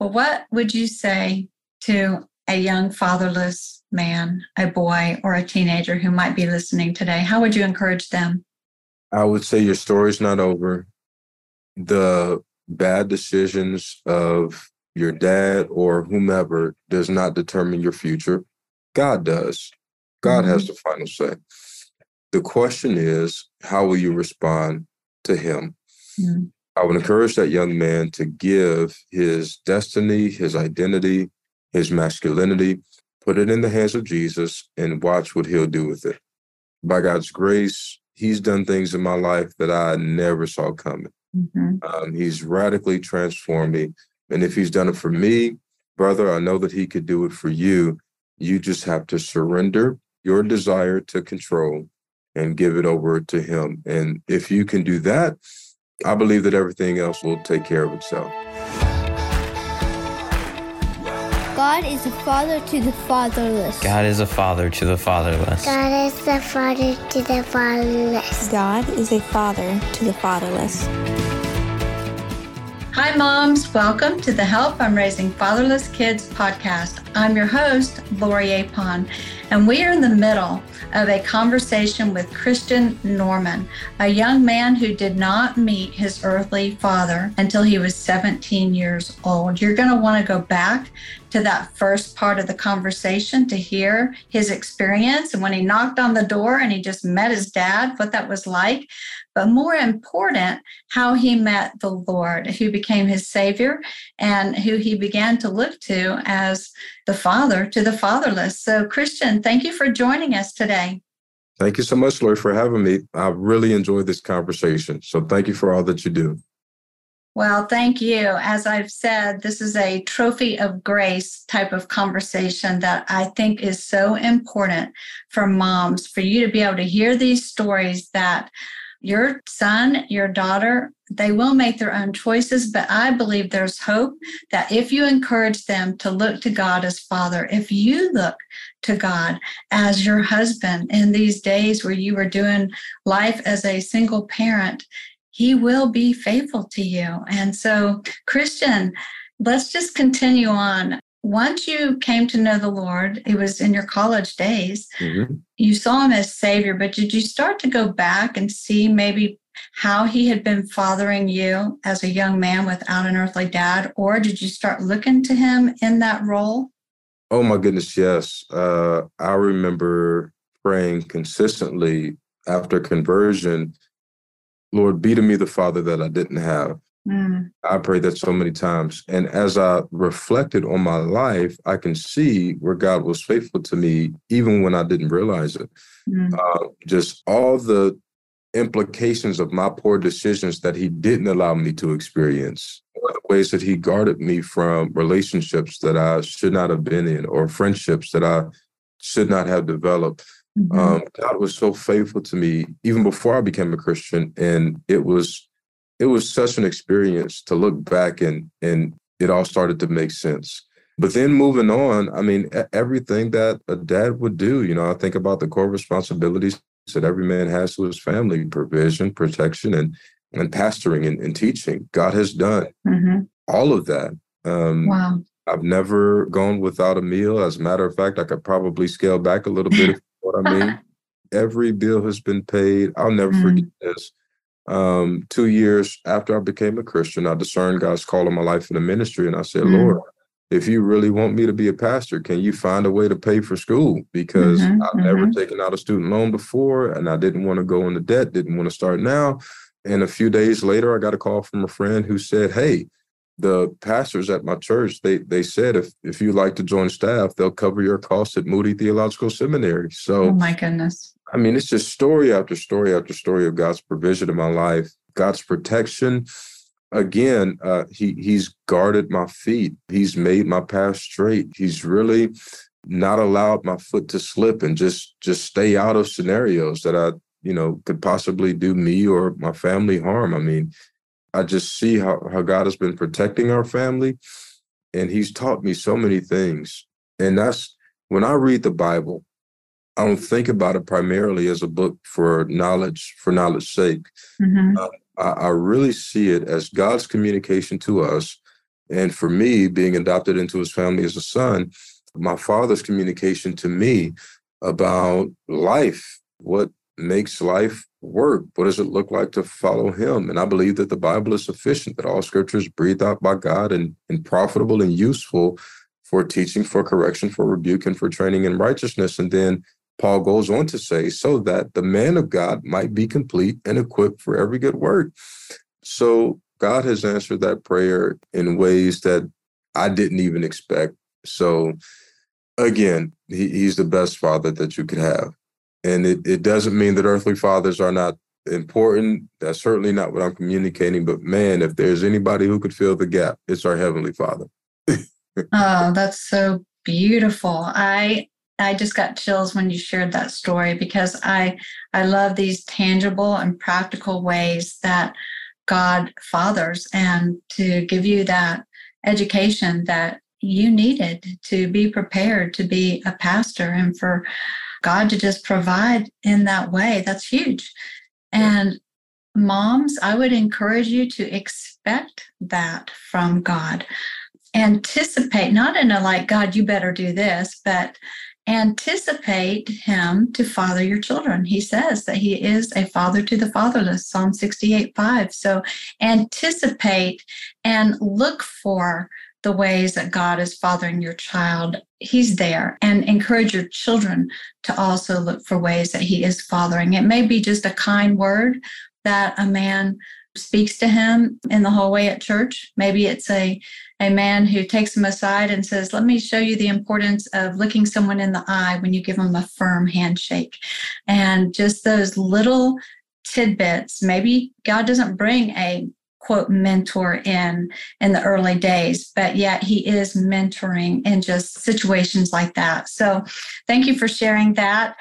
Well, what would you say to a young fatherless man, a boy, or a teenager who might be listening today? How would you encourage them? I would say your story's not over. The bad decisions of your dad or whomever does not determine your future. God does. God mm-hmm. has the final say. The question is, how will you respond to him? Mm-hmm. I would encourage that young man to give his destiny, his identity, his masculinity, put it in the hands of Jesus and watch what he'll do with it. By God's grace, he's done things in my life that I never saw coming. Mm-hmm. He's radically transformed me. And if he's done it for me, brother, I know that he could do it for you. You just have to surrender your desire to control and give it over to him. And if you can do that, I believe that everything else will take care of itself. God is a father to the fatherless. God is a father to the fatherless. God is a father to the fatherless. God is a father to the fatherless. Hi, moms. Welcome to the Help I'm Raising Fatherless Kids podcast. I'm your host, Lori Apon, and we are in the middle of a conversation with Christian Norman, a young man who did not meet his earthly father until he was 17 years old. You're going to want to go back to that first part of the conversation to hear his experience and when he knocked on the door and he just met his dad, what that was like, but more important, how he met the Lord, who became his Savior and who he began to look to as the father to the fatherless. So, Christian, thank you for joining us today. Thank you so much, Lori, for having me. I really enjoyed this conversation. So thank you for all that you do. Well, thank you. As I've said, this is a trophy of grace type of conversation that I think is so important for moms, for you to be able to hear these stories that your son, your daughter, they will make their own choices, but I believe there's hope that if you encourage them to look to God as Father, if you look to God as your husband in these days where you were doing life as a single parent, he will be faithful to you. And so, Christian, let's just continue on. Once you came to know the Lord, it was in your college days, mm-hmm. you saw him as Savior, but did you start to go back and see maybe how he had been fathering you as a young man without an earthly dad, or did you start looking to him in that role? Oh, my goodness, yes. I remember praying consistently after conversion, Lord, be to me the father that I didn't have. Mm. I prayed that so many times. And as I reflected on my life, I can see where God was faithful to me, even when I didn't realize it. Mm. Just all the implications of my poor decisions that he didn't allow me to experience, or the ways that he guarded me from relationships that I should not have been in or friendships that I should not have developed. Mm-hmm. God was so faithful to me even before I became a Christian. And it was such an experience to look back and it all started to make sense. But then moving on, I mean, everything that a dad would do, you know, I think about the core responsibilities that every man has to his family, provision, protection, and pastoring and teaching. God has done mm-hmm. all of that. Wow. I've never gone without a meal. As a matter of fact, I could probably scale back a little bit, if you know what I mean. Every bill has been paid. I'll never mm-hmm. forget this. 2 years after I became a Christian, I discerned God's call on my life in the ministry. And I said, mm-hmm. Lord, if you really want me to be a pastor, can you find a way to pay for school? Because mm-hmm, I've mm-hmm. never taken out a student loan before, and I didn't want to go into debt, didn't want to start now. And a few days later, I got a call from a friend who said, hey, the pastors at my church, they said, if you'd like to join staff, they'll cover your costs at Moody Theological Seminary. So, oh my goodness. I mean, it's just story after story after story of God's provision in my life, God's protection. Again, he's guarded my feet. He's made my path straight. He's really not allowed my foot to slip and just stay out of scenarios that I, you know, could possibly do me or my family harm. I mean, I just see how God has been protecting our family, and he's taught me so many things. And that's when I read the Bible, I don't think about it primarily as a book for knowledge's sake. Mm-hmm. I really see it as God's communication to us And for me, being adopted into his family as a son, my father's communication to me about life, what makes life work, what does it look like to follow him? And I believe that the Bible is sufficient, that all scripture is breathed out by God and profitable and useful for teaching, for correction, for rebuke, and for training in righteousness. And then Paul goes on to say, so that the man of God might be complete and equipped for every good work. So God has answered that prayer in ways that I didn't even expect. So again, he's the best father that you could have. And it doesn't mean that earthly fathers are not important. That's certainly not what I'm communicating. But man, if there's anybody who could fill the gap, it's our Heavenly Father. Oh, that's so beautiful. I just got chills when you shared that story, because I love these tangible and practical ways that God fathers, and to give you that education that you needed to be prepared to be a pastor, and for God to just provide in that way. That's huge. And moms, I would encourage you to expect that from God. Anticipate, not in a like, God, you better do this, but anticipate him to father your children. He says that he is a father to the fatherless, Psalm 68:5. So anticipate and look for the ways that God is fathering your child. He's there, and encourage your children to also look for ways that he is fathering. It may be just a kind word that a man speaks to him in the hallway at church. Maybe it's a man who takes him aside and says, let me show you the importance of looking someone in the eye when you give them a firm handshake. And just those little tidbits. Maybe God doesn't bring a, quote, mentor in the early days, but yet he is mentoring in just situations like that. So thank you for sharing that.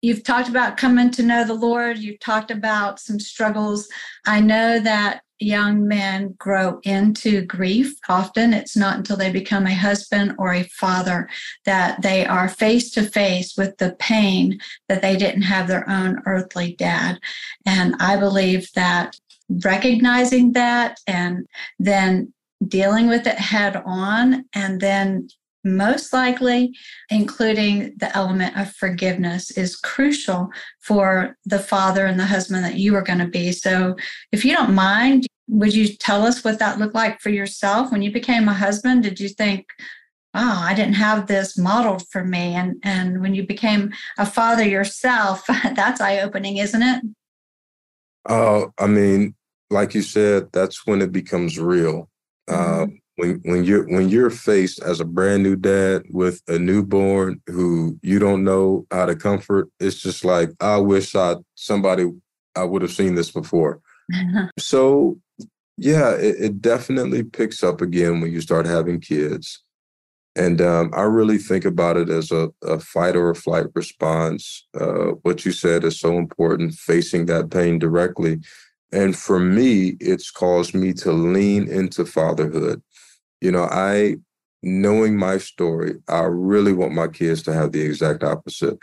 You've talked about coming to know the Lord. You've talked about some struggles. I know that young men grow into grief. Often it's not until they become a husband or a father that they are face to face with the pain that they didn't have their own earthly dad. And I believe that recognizing that and then dealing with it head on, and then most likely including the element of forgiveness, is crucial for the father and the husband that you are going to be. So if you don't mind, would you tell us what that looked like for yourself? When you became a husband, did you think, wow, I didn't have this modeled for me? And when you became a father yourself, that's eye-opening, isn't it? Like you said, that's when it becomes real. When you're faced as a brand new dad with a newborn who you don't know how to comfort, it's just like, I wish I would have seen this before. So, yeah, it definitely picks up again when you start having kids. And I really think about it as a fight or a flight response. What you said is so important, facing that pain directly. And for me, it's caused me to lean into fatherhood. You know, knowing my story, I really want my kids to have the exact opposite.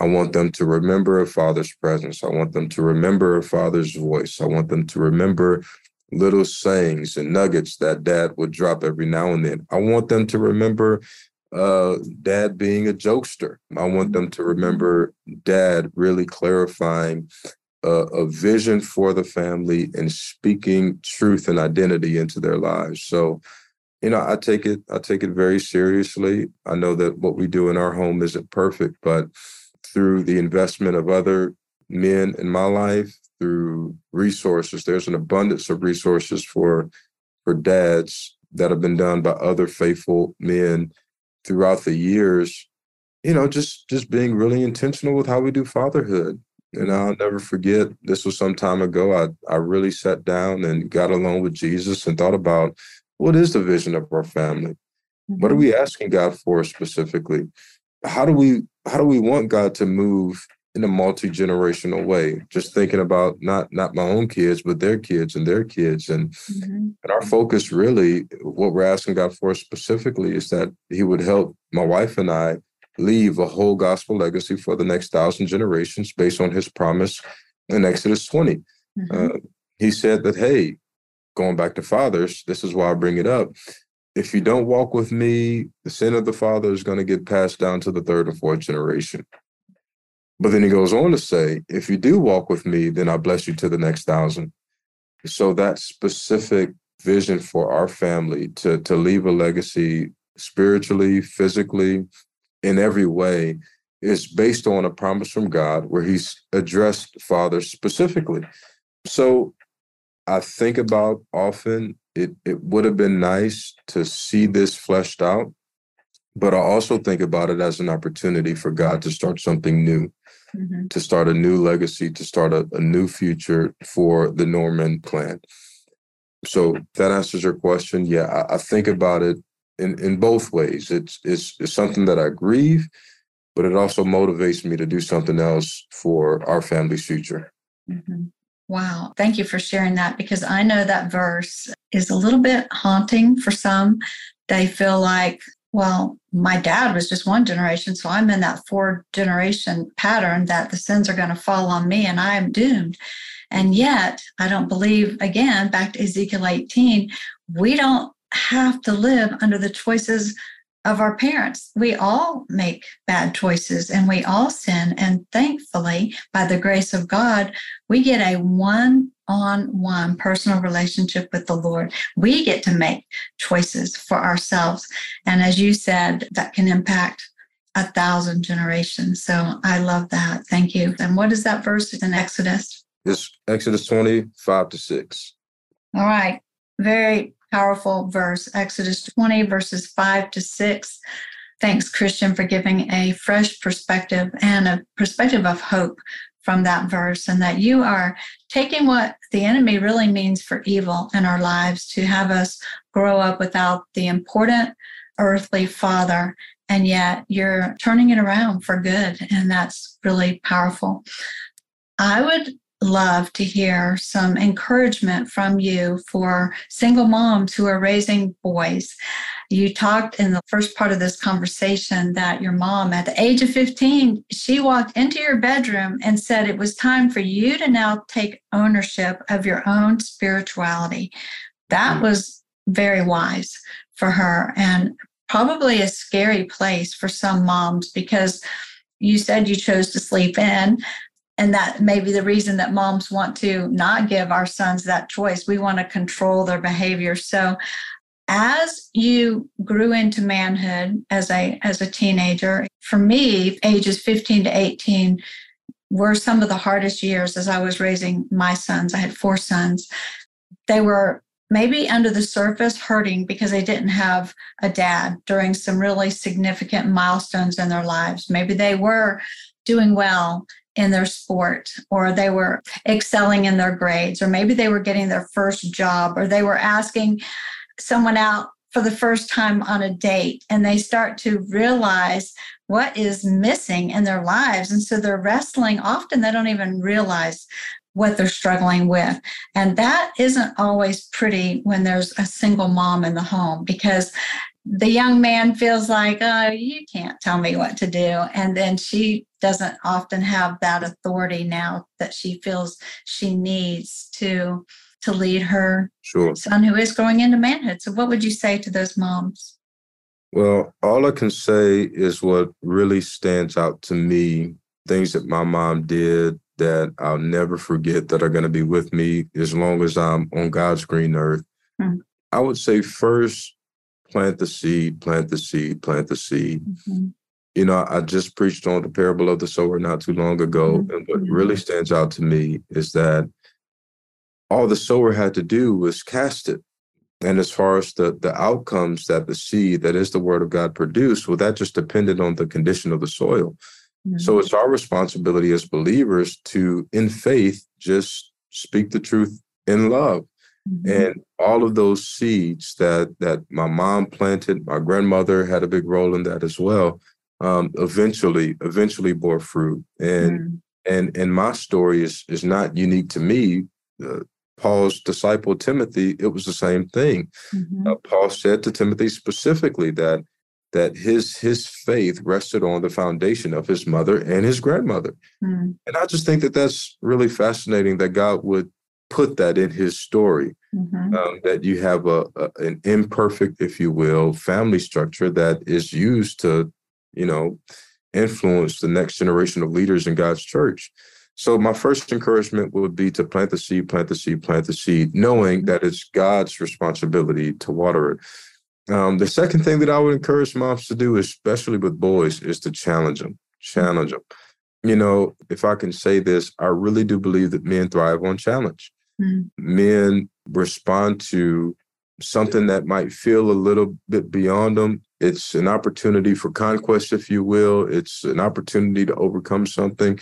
I want them to remember a father's presence. I want them to remember a father's voice. I want them to remember little sayings and nuggets that dad would drop every now and then. I want them to remember dad being a jokester. I want them to remember dad really clarifying a vision for the family and speaking truth and identity into their lives. So, you know, I take it very seriously. I know that what we do in our home isn't perfect, but through the investment of other men in my life, through resources, there's an abundance of resources for dads that have been done by other faithful men throughout the years. You know, just being really intentional with how we do fatherhood. And I'll never forget, this was some time ago, I really sat down and got alone with Jesus and thought about, what is the vision of our family? What are we asking God for specifically? How do we want God to move in a multi-generational way? Just thinking about not my own kids, but their kids and their kids. And, and our focus really, what we're asking God for specifically, is that he would help my wife and I leave a whole gospel legacy for the next 1,000 generations based on his promise in Exodus 20. He said that, hey, going back to fathers, this is why I bring it up. if you don't walk with me, the sin of the father is going to get passed down to the third and fourth generation. But then he goes on to say, if you do walk with me, then I bless you to the next 1,000. So that specific vision for our family to leave a legacy spiritually, physically, in every way is based on a promise from God where he's addressed fathers specifically. So I think about often it would have been nice to see this fleshed out, but I also think about it as an opportunity for God to start something new, mm-hmm. to start a new legacy, to start a new future for the Norman clan. So that answers your question. Yeah, I think about it in both ways. It's something that I grieve, but it also motivates me to do something else for our family's future. Mm-hmm. Wow. Thank you for sharing that, because I know that verse is a little bit haunting for some. They feel like, well, my dad was just one generation, so I'm in that four-generation pattern that the sins are going to fall on me and I am doomed. And yet, I don't believe, again, back to Ezekiel 18, we don't have to live under the choices of our parents. We all make bad choices and we all sin. And thankfully, by the grace of God, we get a one-on-one personal relationship with the Lord. We get to make choices for ourselves. And as you said, that can impact 1,000 generations. So I love that. Thank you. And what is that verse in Exodus? It's Exodus 20:5-6. All right. Very powerful verse, Exodus 20, verses 5-6. Thanks, Christian, for giving a fresh perspective and a perspective of hope from that verse, and that you are taking what the enemy really means for evil in our lives to have us grow up without the important earthly father, and yet you're turning it around for good, and that's really powerful. I would love to hear some encouragement from you for single moms who are raising boys. You talked in the first part of this conversation that your mom, at the age of 15, she walked into your bedroom and said it was time for you to now take ownership of your own spirituality. That was very wise for her, and probably a scary place for some moms, because you said you chose to sleep in. And that may be the reason that moms want to not give our sons that choice. We want to control their behavior. So as you grew into manhood as a teenager, for me, ages 15 to 18 were some of the hardest years as I was raising my sons. I had 4 sons. They were maybe under the surface hurting because they didn't have a dad during some really significant milestones in their lives. Maybe they were doing well in their sport, or they were excelling in their grades, or maybe they were getting their first job, or they were asking someone out for the first time on a date, and they start to realize what is missing in their lives. And so they're wrestling. Often they don't even realize what they're struggling with. And that isn't always pretty when there's a single mom in the home, because the young man feels like, oh, you can't tell me what to do. And then she doesn't often have that authority now that she feels she needs to lead her son who is growing into manhood. So what would you say to those moms? Well, all I can say is what really stands out to me, things that my mom did that I'll never forget that are going to be with me as long as I'm on God's green earth. Mm-hmm. I would say first, plant the seed. Mm-hmm. You know, I just preached on the parable of the sower not too long ago. Mm-hmm. And what really stands out to me is that all the sower had to do was cast it. And as far as the outcomes that the seed, that is the word of God, produced, well, that just depended on the condition of the soil. Mm-hmm. So it's our responsibility as believers to, in faith, just speak the truth in love. Mm-hmm. And all of those seeds that my mom planted, my grandmother had a big role in that as well, eventually bore fruit. And mm-hmm. and my story is not unique to me. Paul's disciple, Timothy, it was the same thing. Mm-hmm. Paul said to Timothy specifically that his faith rested on the foundation of his mother and his grandmother. Mm-hmm. And I just think that that's really fascinating that God would put that in his story, mm-hmm. That you have an imperfect, if you will, family structure that is used to, influence the next generation of leaders in God's church. So my first encouragement would be to plant the seed, knowing that it's God's responsibility to water it. The second thing that I would encourage moms to do, especially with boys, is to challenge them. If I can say this, I really do believe that men thrive on challenge. Mm. Men respond to something that might feel a little bit beyond them. It's an opportunity for conquest, if you will. It's an opportunity to overcome something.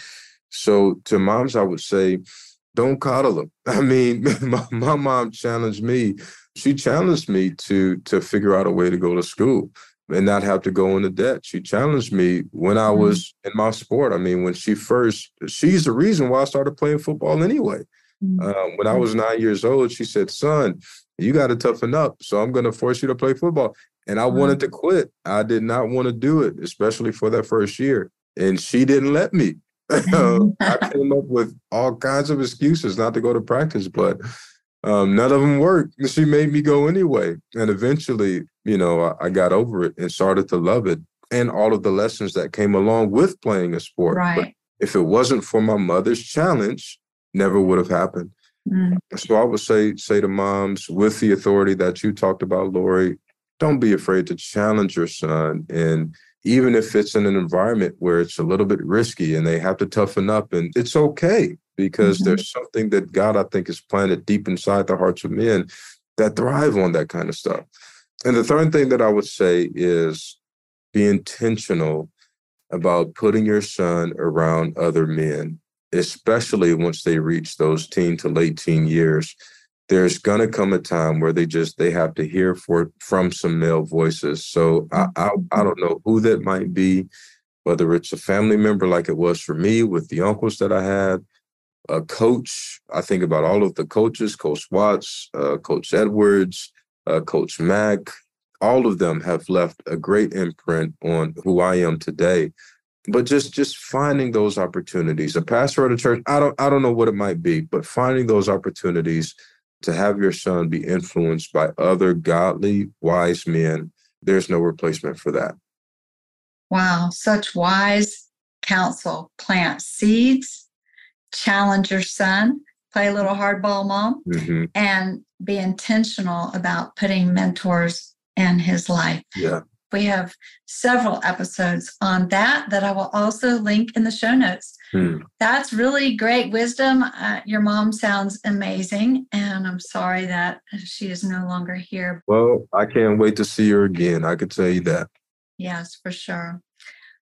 So to moms, I would say, don't coddle them. I mean, my mom challenged me. She challenged me to figure out a way to go to school and not have to go into debt. She challenged me when I was in my sport. I mean, when she's the reason why I started playing football anyway. Mm-hmm. When I was 9 years old, she said, son, you got to toughen up. So I'm going to force you to play football. And I wanted to quit. I did not want to do it, especially for that first year. And she didn't let me. I came up with all kinds of excuses not to go to practice, but none of them worked. She made me go anyway. And eventually, I got over it and started to love it and all of the lessons that came along with playing a sport. Right. But if it wasn't for my mother's challenge, never would have happened. Mm. So I would say to moms with the authority that you talked about, Lori, don't be afraid to challenge your son. And even if it's in an environment where it's a little bit risky and they have to toughen up, and it's okay, because there's something that God, I think, has planted deep inside the hearts of men that thrive on that kind of stuff. And the third thing that I would say is be intentional about putting your son around other men, especially once they reach those teen to late teen years. There's going to come a time where they have to hear from some male voices. So I don't know who that might be, whether it's a family member like it was for me with the uncles that I had, a coach. I think about all of the coaches, Coach Watts, Coach Edwards, Coach Mack. All of them have left a great imprint on who I am today. But just finding those opportunities, a pastor at a church, I don't know what it might be, but finding those opportunities to have your son be influenced by other godly, wise men, there's no replacement for that. Wow, such wise counsel. Plant seeds, challenge your son, play a little hardball, mom, and be intentional about putting mentors in his life. Yeah. We have several episodes on that I will also link in the show notes. Hmm. That's really great wisdom. Your mom sounds amazing, and I'm sorry that she is no longer here. Well, I can't wait to see her again. I can tell you that. Yes, for sure.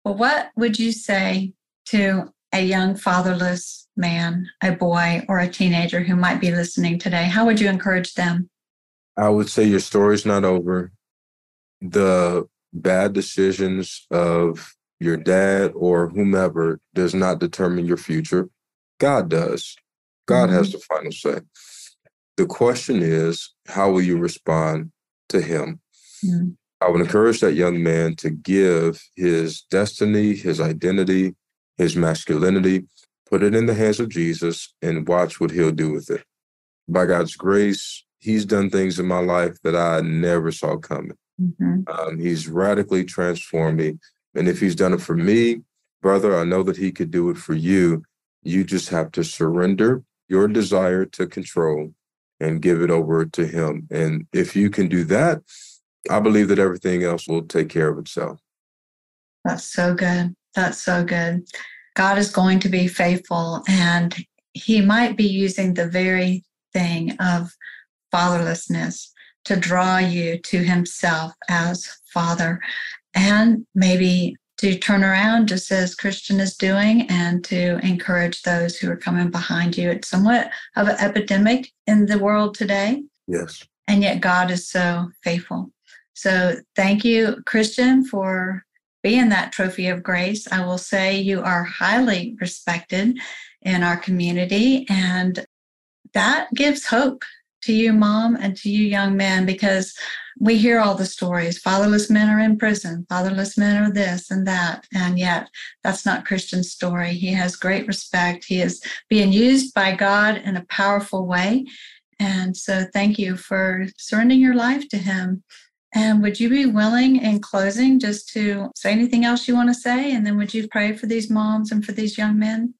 Well, what would you say to a young fatherless man, a boy, or a teenager who might be listening today? How would you encourage them? I would say your story's not over. The bad decisions of your dad or whomever does not determine your future. God does. God has the final say. The question is, how will you respond to him? Mm. I would encourage that young man to give his destiny, his identity, his masculinity, put it in the hands of Jesus and watch what he'll do with it. By God's grace, he's done things in my life that I never saw coming. Mm-hmm. He's radically transformed me. And if he's done it for me, brother, I know that he could do it for you. You just have to surrender your desire to control and give it over to him. And if you can do that, I believe that everything else will take care of itself. That's so good. That's so good. God is going to be faithful, and he might be using the very thing of fatherlessness to draw you to himself as Father, and maybe to turn around just as Christian is doing and to encourage those who are coming behind you. It's somewhat of an epidemic in the world today. Yes. And yet God is so faithful. So thank you, Christian, for being that trophy of grace. I will say you are highly respected in our community, and that gives hope to you, Mom, and to you, young man, because we hear all the stories. Fatherless men are in prison. Fatherless men are this and that. And yet that's not Christian's story. He has great respect. He is being used by God in a powerful way. And so thank you for surrendering your life to him. And would you be willing, in closing, just to say anything else you want to say? And then would you pray for these moms and for these young men?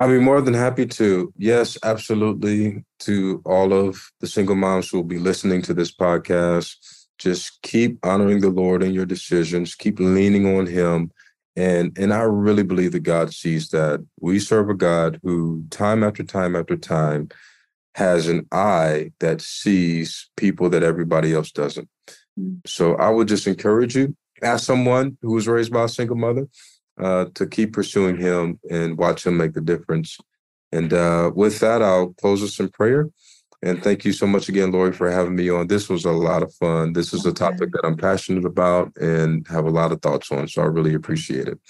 I'd be more than happy to. Yes, absolutely. To all of the single moms who will be listening to this podcast, just keep honoring the Lord in your decisions. Keep leaning on him. And I really believe that God sees that. We serve a God who time after time after time has an eye that sees people that everybody else doesn't. So I would just encourage you, as someone who was raised by a single mother, to keep pursuing him and watch him make the difference. And with that, I'll close us in prayer. And thank you so much again, Lori, for having me on. This was a lot of fun. This is a topic that I'm passionate about and have a lot of thoughts on. So I really appreciate it.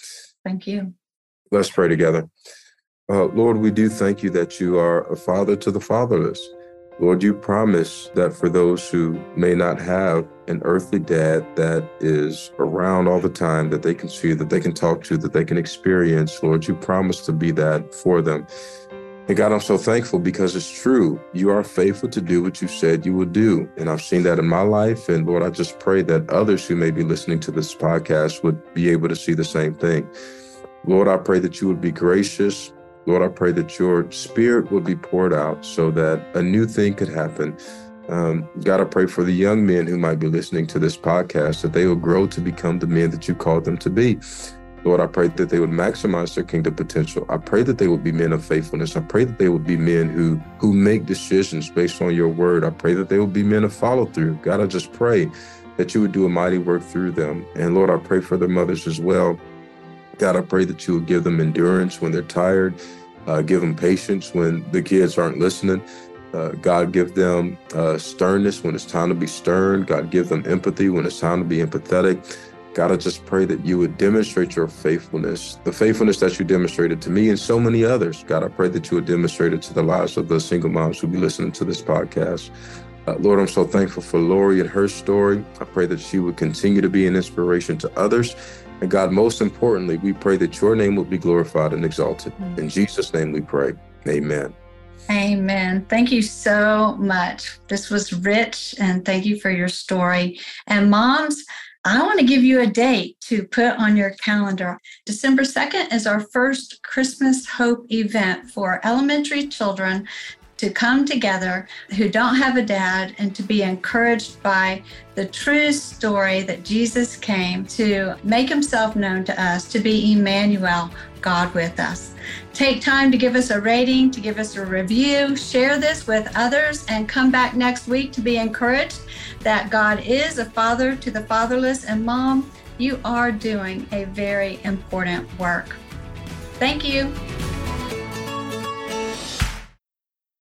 Thank you. Let's pray together. Lord, we do thank you that you are a father to the fatherless. Lord, you promise that for those who may not have an earthly dad that is around all the time, that they can see, that they can talk to, that they can experience, Lord, you promise to be that for them. And God, I'm so thankful because it's true. You are faithful to do what you said you will do. And I've seen that in my life. And Lord, I just pray that others who may be listening to this podcast would be able to see the same thing. Lord, I pray that you would be gracious. Lord, I pray that your spirit would be poured out so that a new thing could happen. God, I pray for the young men who might be listening to this podcast, that they will grow to become the men that you called them to be. Lord, I pray that they would maximize their kingdom potential. I pray that they would be men of faithfulness. I pray that they would be men who make decisions based on your word. I pray that they would be men of follow through. God, I just pray that you would do a mighty work through them. And Lord, I pray for their mothers as well. God, I pray that you will give them endurance when they're tired, give them patience when the kids aren't listening. God, give them sternness when it's time to be stern. God, give them empathy when it's time to be empathetic. God, I just pray that you would demonstrate your faithfulness, the faithfulness that you demonstrated to me and so many others. God, I pray that you would demonstrate it to the lives of the single moms who be listening to this podcast. Lord, I'm so thankful for Lori and her story. I pray that she would continue to be an inspiration to others. And God, most importantly, we pray that your name will be glorified and exalted. In Jesus' name we pray. Amen. Amen. Thank you so much. This was rich, and thank you for your story. And moms, I want to give you a date to put on your calendar. December 2nd is our first Christmas Hope event for elementary children to come together who don't have a dad and to be encouraged by the true story that Jesus came to make himself known to us, to be Emmanuel, God with us. Take time to give us a rating, to give us a review, share this with others, and come back next week to be encouraged that God is a father to the fatherless. And Mom, you are doing a very important work. Thank you.